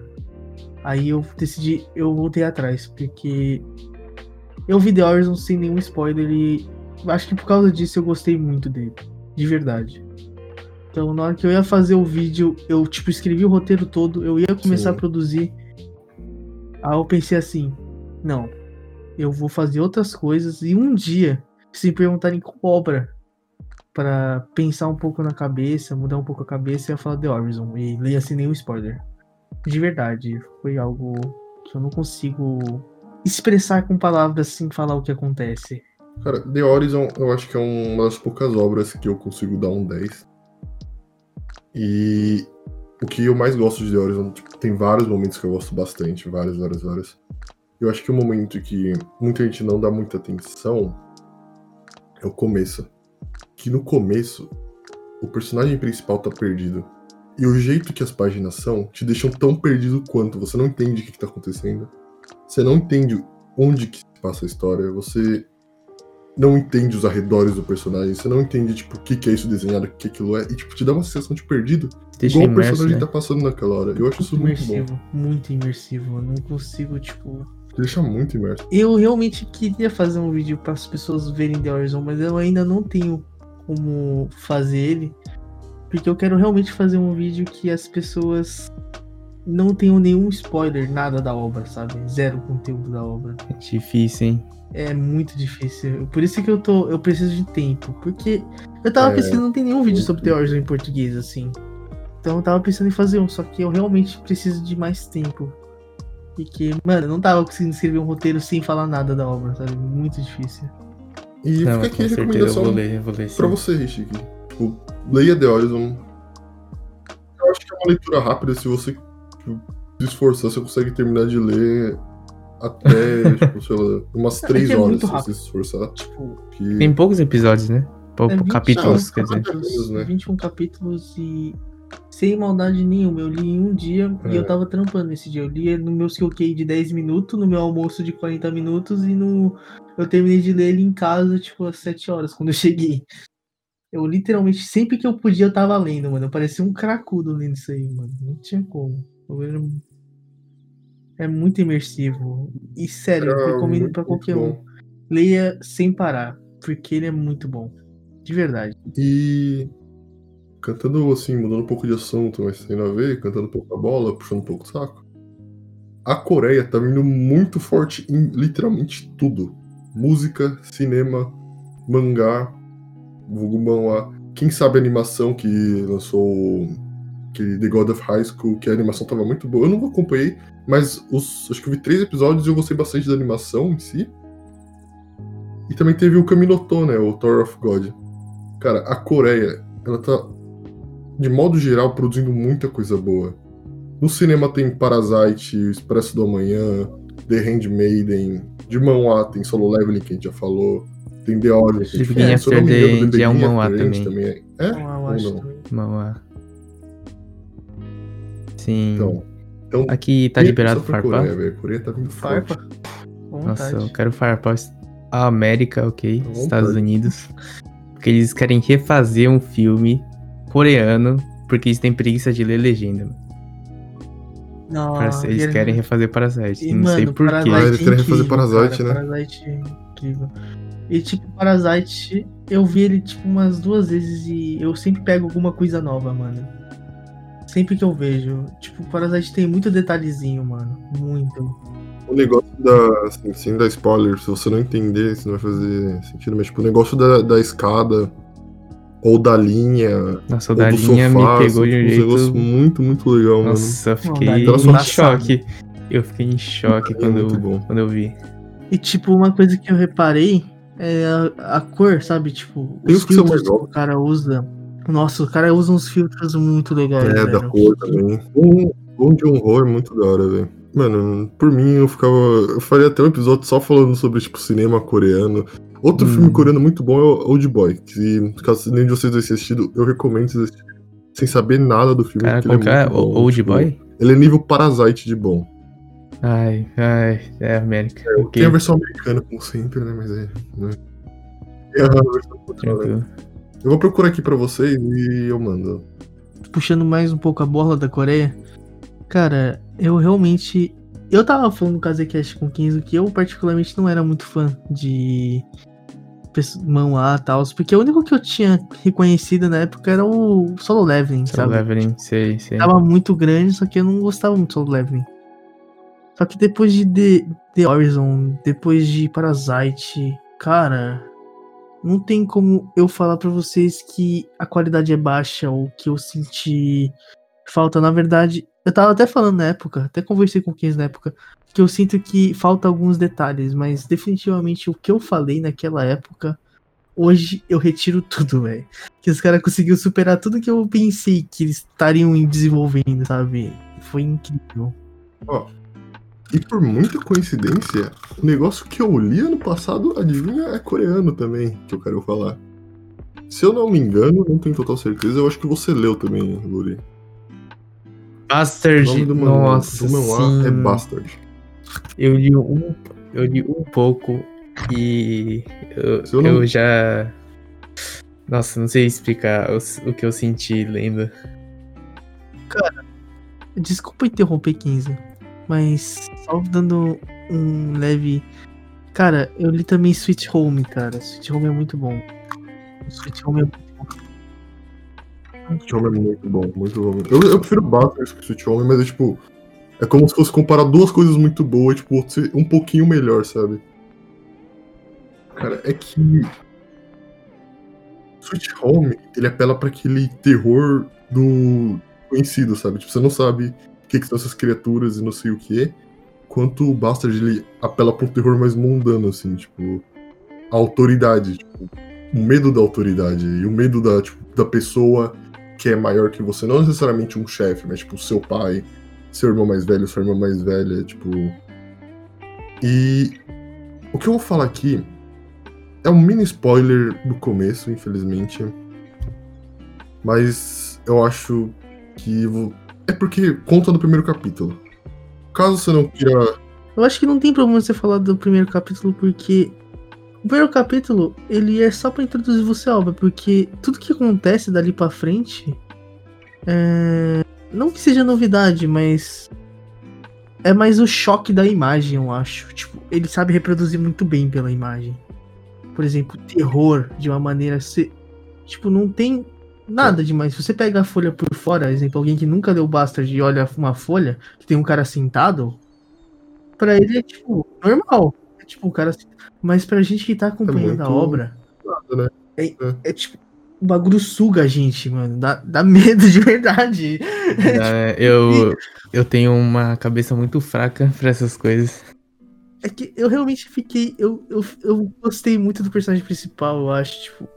Aí eu decidi, eu voltei atrás. Porque eu vi The Horizon sem nenhum spoiler. E acho que por causa disso eu gostei muito dele. De verdade. Então na hora que eu ia fazer o vídeo, eu tipo escrevi o roteiro todo. Eu ia começar a produzir. Aí eu pensei assim, não, eu vou fazer outras coisas. E um dia... Se perguntarem qual obra pra pensar um pouco na cabeça, mudar um pouco a cabeça, eu ia falar The Horizon. E leia sem nenhum spoiler. De verdade, foi algo que eu não consigo expressar com palavras sem falar o que acontece. Cara, The Horizon eu acho que é uma das poucas obras que eu consigo dar um 10. E o que eu mais gosto de The Horizon, tipo, tem vários momentos que eu gosto bastante, vários. Eu acho que o momento que muita gente não dá muita atenção... É o começo. Que no começo, o personagem principal tá perdido. E o jeito que as páginas são, te deixam tão perdido quanto. Você não entende o que tá acontecendo. Você não entende onde que se passa a história. Você não entende os arredores do personagem. Você não entende, tipo, o que que é isso desenhado, o que aquilo é. E, tipo, te dá uma sensação de perdido. Deixa igual imerso, o personagem tá passando naquela hora. Eu acho isso muito bom. Muito imersivo. Eu não consigo, tipo... Deixa muito imerso. Eu realmente queria fazer um vídeo para as pessoas verem The Horizon, mas eu ainda não tenho como fazer ele. Porque eu quero realmente fazer um vídeo que as pessoas não tenham nenhum spoiler, nada da obra, sabe? Zero conteúdo da obra. É difícil, hein? É muito difícil. Por isso que eu preciso de tempo. Porque eu tava pensando, não tem nenhum vídeo sobre The Horizon em português, assim. Então eu tava pensando em fazer um, só que eu realmente preciso de mais tempo. E que, mano, eu não tava conseguindo escrever um roteiro sem falar nada da obra, sabe? Muito difícil. E não, fica aqui a recomendação eu vou ler, pra você, Richiki. Tipo, leia The Horizon. Eu acho que é uma leitura rápida, se você se esforçar, você consegue terminar de ler até, tipo, sei lá, umas 3 horas, se você se esforçar. Tipo, que... Tem poucos episódios, né? Poucos capítulos, quer dizer. 21 capítulos e Sem maldade nenhuma, eu li em um dia e eu tava trampando nesse dia. Eu li no meu Skyokei de 10 minutos, no meu almoço de 40 minutos e no... eu terminei de ler ele em casa, tipo, às 7 horas, quando eu cheguei. Eu literalmente, sempre que eu podia, eu tava lendo, mano. Eu parecia um cracudo lendo isso aí, mano. Não tinha como. É muito imersivo. E sério, eu recomendo pra qualquer um. Leia sem parar, porque ele é muito bom. De verdade. E... cantando assim, mudando um pouco de assunto, mas sem nada a ver, cantando um pouco a bola, puxando um pouco o saco. A Coreia tá vindo muito forte em literalmente tudo. Música, cinema, mangá, vulgo manhwa, quem sabe a animação que lançou que The God of High School, que a animação tava muito boa. Eu não acompanhei, mas acho que eu vi 3 episódios e eu gostei bastante da animação em si. E também teve o Kaminoto, né, o Tower of God. Cara, a Coreia, ela tá... de modo geral, produzindo muita coisa boa. No cinema tem Parasite, O Expresso do Amanhã, The Handmaiden, de manhwa tem Solo Leveling, que a gente já falou, tem The Horizon, The Beginning After The End, é um manhwa também. É? Manhwa, ou não? Manhwa. Sim. Então, aqui tá liberado o farpar. Coreia tá vindo farpa. Nossa, eu quero farpar a América, ok, Estados Unidos. Porque eles querem refazer um filme coreano, porque eles têm preguiça de ler legenda. Não, eles querem refazer Parasite. E, não, mano, sei porquê. Eles querem refazer Parasite, né? Parasite é incrível. E, tipo, Parasite, eu vi ele, tipo, umas 2 vezes e eu sempre pego alguma coisa nova, mano. Sempre que eu vejo. Tipo, Parasite tem muito detalhezinho, mano. Muito. O negócio da... assim, sem dar spoiler, se você não entender, se não vai fazer sentido, mas, tipo, o negócio da escada... ou da linha. Nossa, ou da do linha sofá, me pegou de um jeito. Um negócio muito, muito legal. Nossa, mano. Eu fiquei em choque. Eu fiquei em choque quando eu vi. E, tipo, uma coisa que eu reparei é a cor, sabe? Tipo, os filtros que o cara usa. Nossa, o cara usa uns filtros muito legais. É, velho. Da cor também. Um de horror muito da hora, velho. Mano, por mim eu ficava. Eu faria até um episódio só falando sobre, tipo, cinema coreano. Outro filme coreano muito bom é o Old Boy, que caso nenhum de vocês tenha assistido, eu recomendo vocês assistirem sem saber nada do filme. Cara, qual que é? Old Boy? Ele é nível Parasite de bom. Ai, é América. É, okay. Tem a versão americana, como sempre, né? Mas é. Né? É a versão americana. Né? Eu vou procurar aqui pra vocês e eu mando. Puxando mais um pouco a bola da Coreia. Cara, eu realmente... eu tava falando no Kazecast com o Kenzo que eu particularmente não era muito fã de manhwa e tal, porque o único que eu tinha reconhecido na época era o Solo Leveling, sabe? Solo Leveling, sei. Tava muito grande, só que eu não gostava muito do Solo Leveling. Só que depois de The Horizon, depois de Parasite, cara... não tem como eu falar pra vocês que a qualidade é baixa ou que eu senti falta, na verdade... eu tava até falando na época, até conversei com o Kenzo na época, que eu sinto que falta alguns detalhes, mas definitivamente o que eu falei naquela época, hoje eu retiro tudo, velho. Que os caras conseguiram superar tudo que eu pensei que eles estariam desenvolvendo, sabe? Foi incrível. Ó, e por muita coincidência, o negócio que eu li ano passado, adivinha, é coreano também, que eu quero falar. Se eu não me engano, não tenho total certeza, eu acho que você leu também, Luri. Bastard, nossa, sim. É Bastard. Eu li um pouco e eu já... nossa, não sei explicar o que eu senti lendo. Cara, desculpa interromper, 15, mas só dando um leve... cara, eu li também Sweet Home, cara. Sweet Home é muito bom. Sweet Home é muito bom, muito bom. Eu prefiro Bastard que Sweet Home, mas é tipo... é como se fosse comparar 2 coisas muito boas, tipo, um pouquinho melhor, sabe? Cara, é que... Sweet Home, ele apela pra aquele terror do conhecido, sabe? Tipo, você não sabe o que são essas criaturas e não sei o que. Enquanto o Bastard, ele apela pra um terror mais mundano, assim, tipo... a autoridade, tipo... o medo da autoridade e o medo da, tipo, da pessoa... que é maior que você, não necessariamente um chefe, mas tipo, seu pai, seu irmão mais velho, sua irmã mais velha, tipo... E o que eu vou falar aqui é um mini spoiler do começo, infelizmente, mas eu acho que é porque conta no primeiro capítulo. Caso você não queira... Eu acho que não tem problema você falar do primeiro capítulo, porque o primeiro capítulo, ele é só pra introduzir você à obra, porque tudo que acontece dali pra frente, não que seja novidade, mas é mais o choque da imagem, eu acho. Tipo, ele sabe reproduzir muito bem pela imagem. Por exemplo, terror de uma maneira... Tipo, não tem nada demais. Se você pega a folha por fora, por exemplo, alguém que nunca leu Bastard e olha uma folha, que tem um cara sentado, pra ele é, tipo, normal. É, tipo, o cara... Mas pra gente que tá acompanhando a obra, nada, né? É tipo... O bagulho suga a gente, mano. Dá medo de verdade. É, tipo... eu tenho uma cabeça muito fraca pra essas coisas. É que eu realmente fiquei... Eu gostei muito do personagem principal, eu acho, tipo...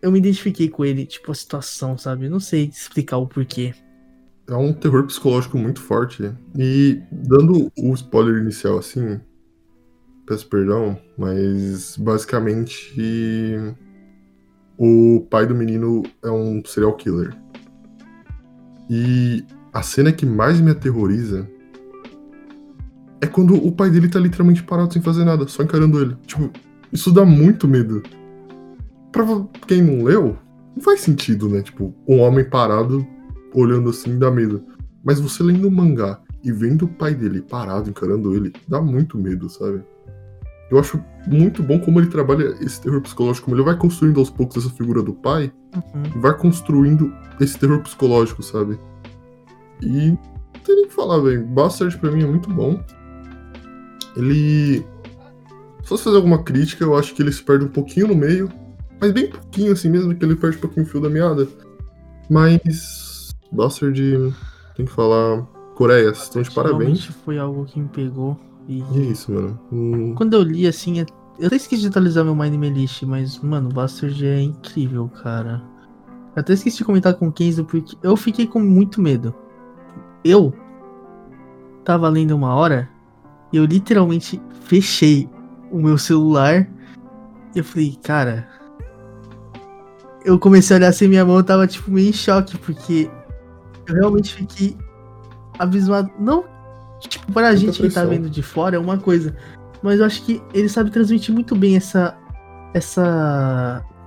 Eu me identifiquei com ele, tipo, a situação, sabe? Eu não sei explicar o porquê. É um terror psicológico muito forte. E dando o spoiler inicial, assim... Peço perdão, mas basicamente... O pai do menino é um serial killer. E a cena que mais me aterroriza é quando o pai dele tá literalmente parado sem fazer nada, só encarando ele. Tipo, isso dá muito medo. Pra quem não leu, não faz sentido, né? Tipo, um homem parado olhando assim dá medo. Mas você lendo o mangá e vendo o pai dele parado encarando ele, dá muito medo, sabe? Eu acho muito bom como ele trabalha esse terror psicológico, como ele vai construindo aos poucos essa figura do pai, e vai construindo esse terror psicológico, sabe? E não tem nem o que falar, velho. Bastard pra mim é muito bom. Ele... Só se fazer alguma crítica, eu acho que ele se perde um pouquinho no meio, mas bem pouquinho assim mesmo, que ele perde um pouquinho o fio da meada. Mas... Bastard, tem que falar... Coreia, vocês estão de parabéns. Foi algo que me pegou. E é isso, mano. Quando eu li, assim, eu até esqueci de atualizar meu Mind Melist, mas, mano, o Bastard é incrível, cara. Eu até esqueci de comentar com o Kenzo, porque eu fiquei com muito medo. Eu tava lendo uma hora e eu literalmente fechei o meu celular e eu falei, cara... Eu comecei a olhar assim, minha mão tava, tipo, meio em choque, porque eu realmente fiquei abismado. Não... Tipo, pra gente que tá vendo de fora é uma coisa, mas eu acho que ele sabe transmitir muito bem essa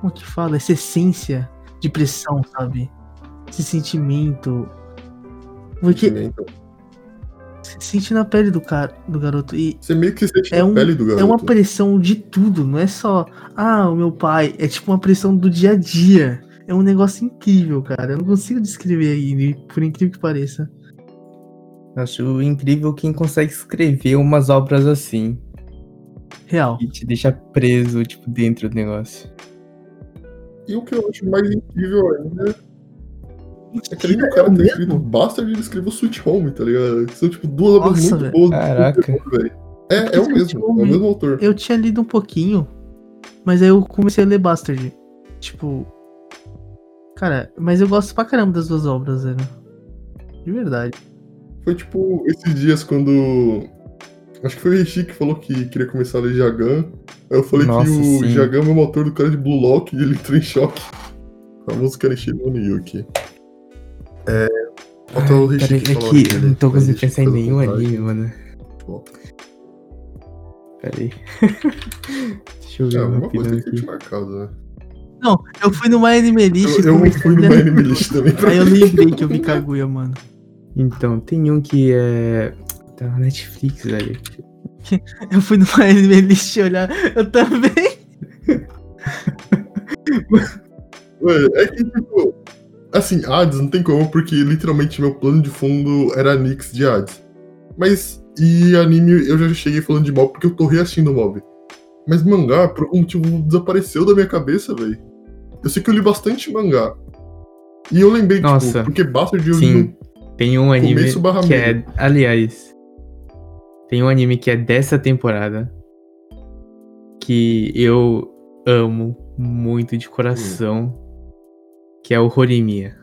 como é que fala? Essa essência de pressão, sabe? Esse sentimento. Porque você sente na pele do garoto. E você meio que sente na pele do garoto. É uma pressão de tudo, não é só o meu pai, é tipo uma pressão do dia a dia. É um negócio incrível, cara. Eu não consigo descrever aí, por incrível que pareça. Acho incrível quem consegue escrever umas obras assim. Real. E te deixa preso, tipo, dentro do negócio. E o que eu acho mais incrível ainda é que o cara tem escrito Bastard e ele escreveu Sweet Home, tá ligado? Que são, tipo, duas obras muito boas. Caraca. É o mesmo, é o mesmo autor. Eu tinha lido um pouquinho, mas aí eu comecei a ler Bastard. Tipo... Cara, mas eu gosto pra caramba das duas obras, né? De verdade. Foi tipo, esses dias quando... Acho que foi o Reishi que falou que queria começar a ler Jagan. Aí eu falei que o Jagan é o mesmo autor do cara de Bullock e ele entrou em choque. A música era Enchimano Yuki. Falta o Reishi que falou aqui. Eu não tô conseguindo pensar em nenhum anime, mano. Pera aí. Deixa eu ver uma coisa aqui. Que eu tinha marcado, né? Não, eu fui no My Anime List. Eu fui no My Anime List também. Aí eu lembrei que eu vi Kaguya, mano. Então, tem um que é... Tá na Netflix, velho. Eu fui numa anime list olhar. Eu também. Ué, é que tipo... Assim, Hades não tem como, porque literalmente meu plano de fundo era a Nyx de Hades. Mas, e anime eu já cheguei falando de Mob, porque eu tô reassistindo o Mob. Mas mangá, por algum motivo, desapareceu da minha cabeça, velho. Eu sei que eu li bastante mangá. E eu lembrei, tipo, porque Bastard eu li... Tem um anime que é... Aliás, tem um anime que é dessa temporada que eu amo muito de coração, que é o Horimiya.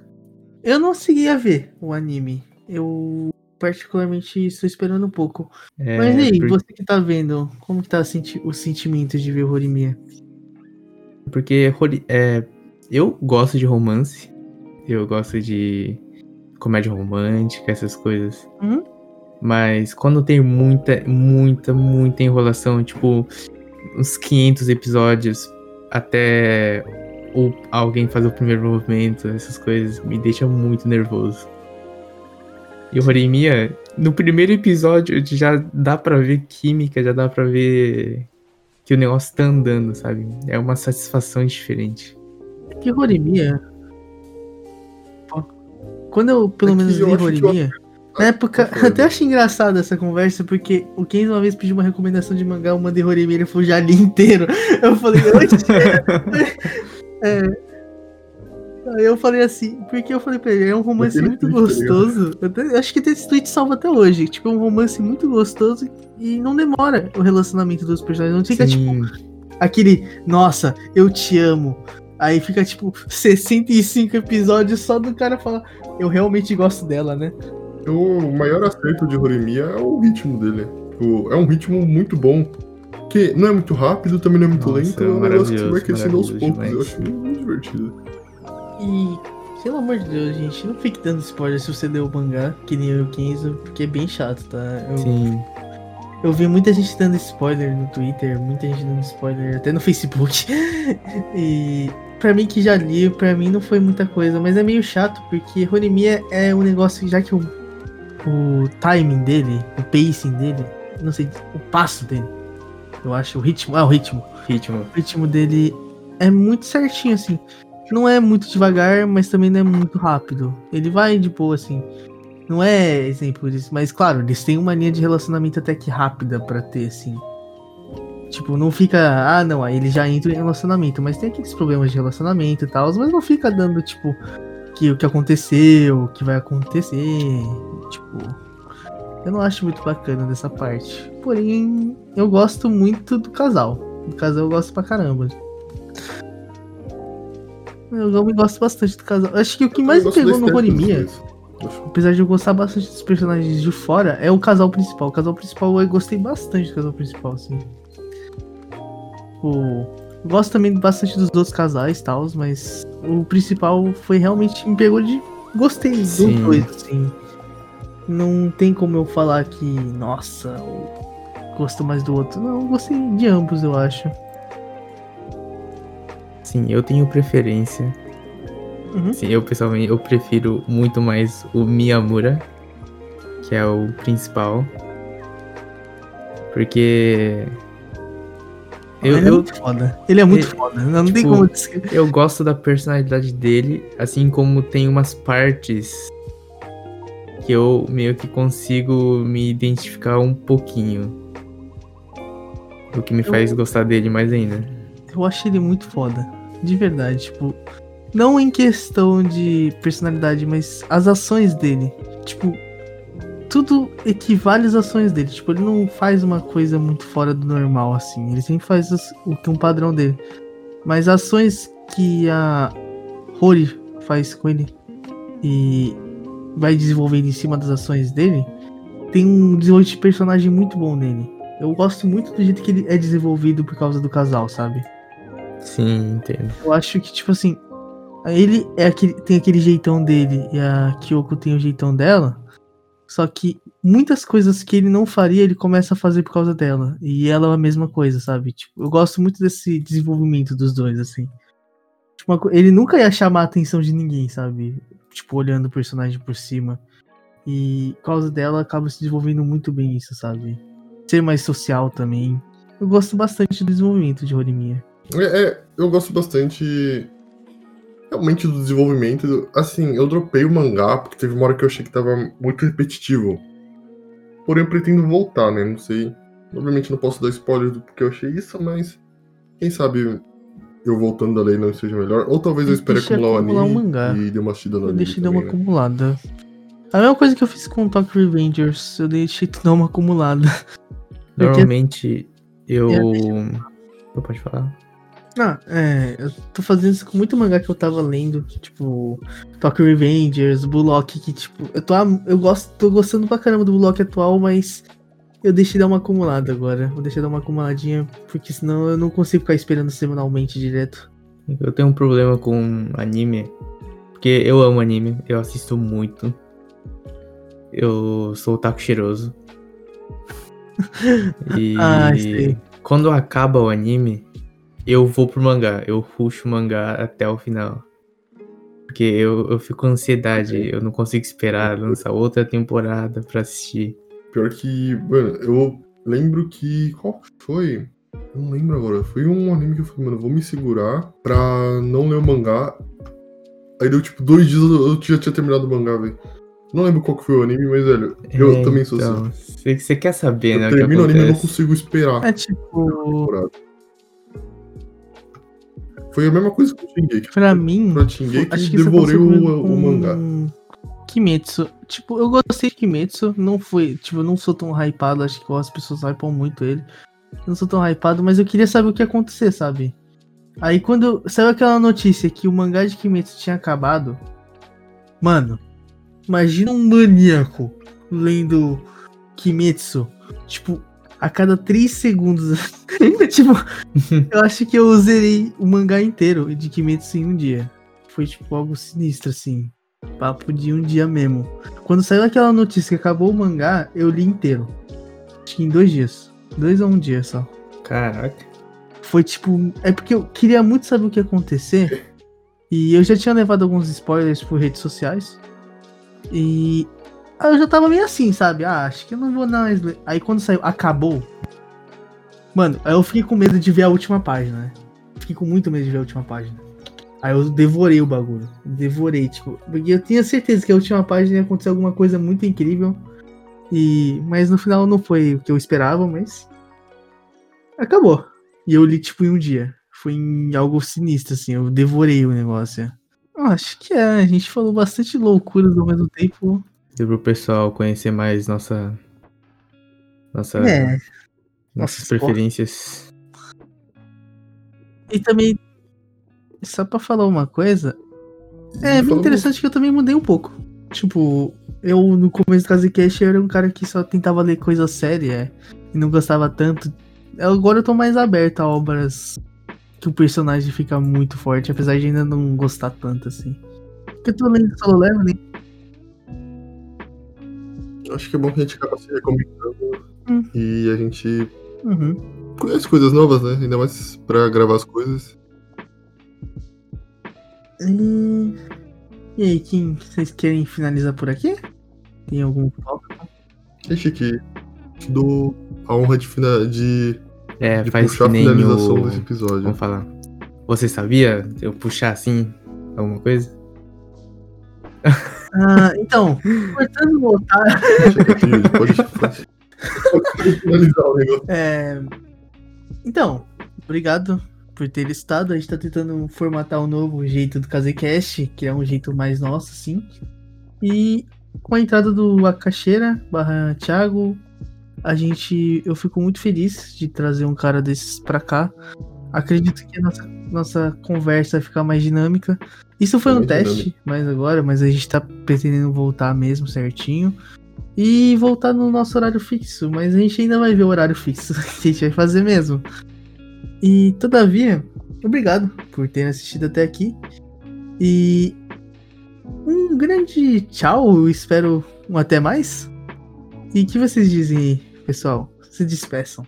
Eu não consegui ver o anime. Eu particularmente estou esperando um pouco. Mas aí, você que tá vendo, como que tá o sentimento de ver o Horimiya? Porque eu gosto de romance, eu gosto de... comédia romântica, essas coisas. Uhum. Mas quando tem muita enrolação, tipo, uns 500 episódios até alguém fazer o primeiro movimento, essas coisas, me deixa muito nervoso. E o Horimiya, no primeiro episódio, já dá pra ver química, já dá pra ver que o negócio tá andando, sabe? É uma satisfação diferente. Que Horimiya? Quando eu, pelo menos, vi Horimiya... Na época, até achei engraçado essa conversa, porque o Kenzo uma vez pediu uma recomendação de mangá, eu mandei Horimiya, ele foi o Jali inteiro. Eu falei, eu falei assim, porque eu falei pra ele, é um romance muito gostoso. Eu acho que esse tweet salva até hoje. Tipo, é um romance muito gostoso e não demora o relacionamento dos personagens. Não fica, tipo, aquele, nossa, eu te amo. Aí fica, tipo, 65 episódios só do cara falar, eu realmente gosto dela, né? O maior acerto de Horimiya é o ritmo dele. Tipo, é um ritmo muito bom. Que não é muito rápido, também não é muito lento. É um negócio que vai crescendo aos poucos. Eu acho muito divertido. E, pelo amor de Deus, gente, não fique dando spoiler se você leu o mangá, que nem eu e o Kenzo, porque é bem chato, tá? Sim. Eu vi muita gente dando spoiler no Twitter, muita gente dando spoiler até no Facebook. E... pra mim que já li, pra mim não foi muita coisa, mas é meio chato, porque Horimiya é um negócio que já que o timing dele, o pacing dele, não sei, o passo dele, eu acho, o ritmo dele é muito certinho, assim, não é muito devagar, mas também não é muito rápido, ele vai de boa, assim, não é exemplo disso, mas claro, eles têm uma linha de relacionamento até que rápida pra ter, assim, tipo, não fica, aí ele já entra em relacionamento, mas tem aqueles problemas de relacionamento e tal, mas não fica dando, tipo, que o que aconteceu, o que vai acontecer, tipo, eu não acho muito bacana dessa parte. Porém, eu gosto muito do casal. Do casal eu gosto pra caramba. Eu me gosto bastante do casal. Acho que o que mais me pegou no Horimiya, apesar de eu gostar bastante dos personagens de fora, é o casal principal. O casal principal, eu gostei bastante do casal principal, assim. Eu gosto também bastante dos outros casais e tal, mas o principal foi realmente, me pegou de... Gostei dos dois, assim. Não tem como eu falar que, nossa, eu gosto mais do outro. Não, eu gostei de ambos, eu acho. Sim, eu tenho preferência. Uhum. Sim, eu pessoalmente, eu prefiro muito mais o Miyamura, que é o principal. Porque... ele é muito foda. Não, tipo, tem como descrever. Eu gosto da personalidade dele, assim como tem umas partes que eu meio que consigo me identificar um pouquinho. O que me faz gostar dele mais ainda. Eu acho ele muito foda. De verdade, tipo... não em questão de personalidade, mas as ações dele. Tipo... tudo equivale às ações dele. Tipo, ele não faz uma coisa muito fora do normal, assim. Ele sempre faz o que é um padrão dele. Mas ações que a Hori faz com ele e vai desenvolvendo em cima das ações dele, tem um desenvolvimento de personagem muito bom nele. Eu gosto muito do jeito que ele é desenvolvido por causa do casal, sabe? Sim, entendo. Eu acho que, tipo assim, ele é aquele, tem aquele jeitão dele e a Kyoko tem o jeitão dela. Só que muitas coisas que ele não faria, ele começa a fazer por causa dela. E ela é a mesma coisa, sabe? Tipo, eu gosto muito desse desenvolvimento dos dois, assim. Tipo, ele nunca ia chamar a atenção de ninguém, sabe? Tipo, olhando o personagem por cima. E por causa dela, acaba se desenvolvendo muito bem isso, sabe? Ser mais social também. Eu gosto bastante do desenvolvimento de Horimiya. Eu gosto bastante... realmente do desenvolvimento, assim, eu dropei o mangá, porque teve uma hora que eu achei que tava muito repetitivo. Porém, eu pretendo voltar, né, não sei. Obviamente não posso dar spoiler do porque eu achei isso, mas... quem sabe eu voltando a ler não seja melhor. Ou talvez eu espere acumular o anime e dê uma assistida no anime. Eu deixei dar uma acumulada. A mesma coisa que eu fiz com o Tokyo Revengers, eu deixei dar uma acumulada. Normalmente, eu pode falar? Eu tô fazendo isso com muito mangá que eu tava lendo, tipo, Tokyo Revengers, Bullock, que tipo, tô gostando pra caramba do Bullock atual, mas eu deixei dar uma acumulada agora, vou deixar dar uma acumuladinha, porque senão eu não consigo ficar esperando semanalmente direto. Eu tenho um problema com anime, porque eu amo anime, eu assisto muito, eu sou o taco cheiroso. E sim. Quando acaba o anime, eu vou pro mangá. Eu rusho o mangá até o final. Porque eu fico com ansiedade. Eu não consigo esperar lançar outra temporada pra assistir. Pior que, mano, eu lembro que... Qual foi? Eu não lembro agora. Foi um anime que eu falei, mano, vou me segurar pra não ler o mangá. Aí deu, tipo, 2 dias eu já tinha terminado o mangá, velho. Não lembro qual que foi o anime, mas, velho, eu também sou assim. Você quer saber, né? Eu termino o anime e não consigo esperar. É tipo... Foi a mesma coisa que eu xinguei. Pra mim... Pra xinguei que devorei o mangá. Kimetsu. Tipo, eu gostei de Kimetsu. Não foi... Tipo, eu não sou tão hypado. Acho que as pessoas hypam muito ele. Eu não sou tão hypado, mas eu queria saber o que ia acontecer, sabe? Aí quando saiu aquela notícia que o mangá de Kimetsu tinha acabado... Mano... Imagina um maníaco lendo Kimetsu, tipo, a cada 3 segundos. Tipo, eu acho que eu zerei o mangá inteiro de Kimetsu em um dia. Foi, tipo, algo sinistro, assim. Papo de um dia mesmo. Quando saiu aquela notícia que acabou o mangá, eu li inteiro. Acho que em 2 dias. 2 a 1 dia só. Caraca. Foi, tipo... É porque eu queria muito saber o que ia acontecer. E eu já tinha levado alguns spoilers por redes sociais. E aí eu já tava meio assim, sabe? Ah, acho que eu não vou mais ler. Aí quando saiu, acabou. Mano, aí eu fiquei com medo de ver a última página, né? Fiquei com muito medo de ver a última página. Aí eu devorei o bagulho. Devorei, tipo. Porque eu tinha certeza que a última página ia acontecer alguma coisa muito incrível. Mas no final não foi o que eu esperava, mas... Acabou. E eu li, tipo, em um dia. Foi em algo sinistro, assim. Eu devorei o negócio. Acho que é, a gente falou bastante loucuras ao mesmo tempo. E pro pessoal conhecer mais nossas preferências. E também, só pra falar uma coisa, é bem interessante que eu também mudei um pouco. Tipo, eu no começo do Kazecast era um cara que só tentava ler coisa séria e não gostava tanto. Agora eu tô mais aberto a obras... que o personagem fica muito forte, apesar de ainda não gostar tanto, assim. Porque eu tô lendo Solo Leveling. Acho que é bom que a gente acaba se recomendando e a gente conhece coisas novas, né? Ainda mais pra gravar as coisas. E aí, Kim, vocês querem finalizar por aqui? Tem algum foco? Deixa aqui. Te dou a honra de faz puxar nem a finalização desse episódio. Vamos falar. Você sabia eu puxar assim alguma coisa? Então, cortando o otário. Pode finalizar o negócio. Então, obrigado por ter estado. A gente tá tentando formatar um novo jeito do Kazecast, que é um jeito mais nosso, assim. E com a entrada do Acaxeira/Thiago. Eu fico muito feliz de trazer um cara desses pra cá. Acredito que a nossa conversa vai ficar mais dinâmica. Isso foi um teste, mas a gente tá pretendendo voltar mesmo certinho. E voltar no nosso horário fixo, mas a gente ainda vai ver o horário fixo que a gente vai fazer mesmo. E, todavia, obrigado por ter assistido até aqui. E um grande tchau, espero um até mais. E o que vocês dizem aí? Pessoal, se despeçam.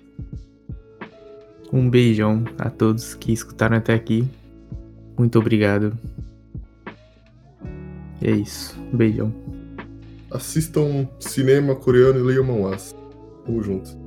Um beijão a todos que escutaram até aqui. Muito obrigado. E é isso. Um beijão. Assistam cinema coreano e leiam Among Us. Tamo junto.